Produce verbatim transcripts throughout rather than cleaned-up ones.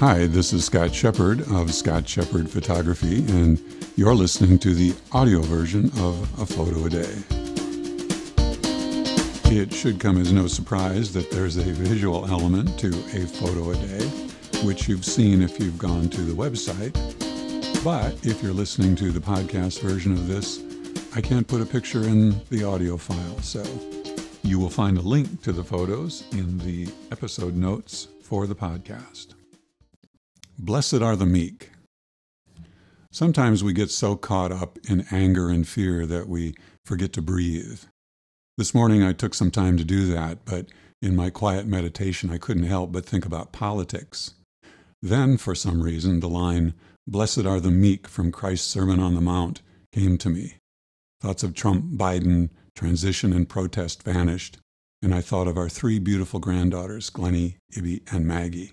Hi, this is Scott Shepard of Scott Shepard Photography, and you're listening to the audio version of A Photo A Day. It should come as no surprise that there's a visual element to A Photo A Day, which you've seen if you've gone to the website. But if you're listening to the podcast version of this, I can't put a picture in the audio file, so you will find a link to the photos in the episode notes for the podcast. Blessed are the meek. Sometimes we get so caught up in anger and fear that we forget to breathe. This morning I took some time to do that, but in my quiet meditation I couldn't help but think about politics. Then, for some reason, the line, "Blessed are the meek," from Christ's Sermon on the Mount came to me. Thoughts of Trump, Biden, transition and protest vanished, and I thought of our three beautiful granddaughters, Glennie, Ibby, and Maggie.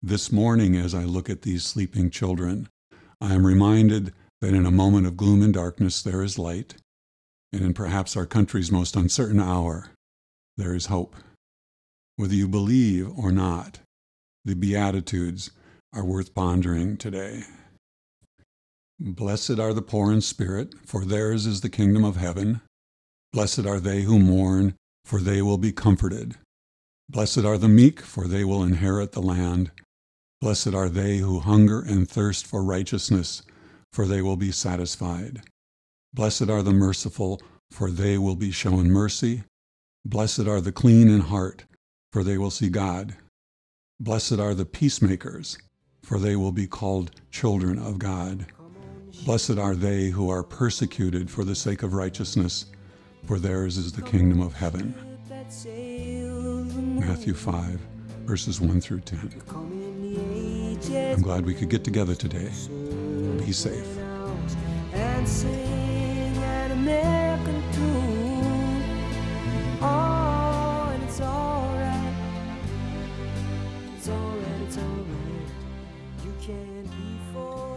This morning, as I look at these sleeping children, I am reminded that in a moment of gloom and darkness there is light, and in perhaps our country's most uncertain hour, there is hope. Whether you believe or not, the Beatitudes are worth pondering today. Blessed are the poor in spirit, for theirs is the kingdom of heaven. Blessed are they who mourn, for they will be comforted. Blessed are the meek, for they will inherit the land. Blessed are they who hunger and thirst for righteousness, for they will be satisfied. Blessed are the merciful, for they will be shown mercy. Blessed are the clean in heart, for they will see God. Blessed are the peacemakers, for they will be called children of God. Blessed are they who are persecuted for the sake of righteousness, for theirs is the kingdom of heaven. Matthew five, verses one through ten. I'm glad we could get together today. Be safe. And sing an American tune. Oh, and it's all right. It's all right, it's all right. You can't be for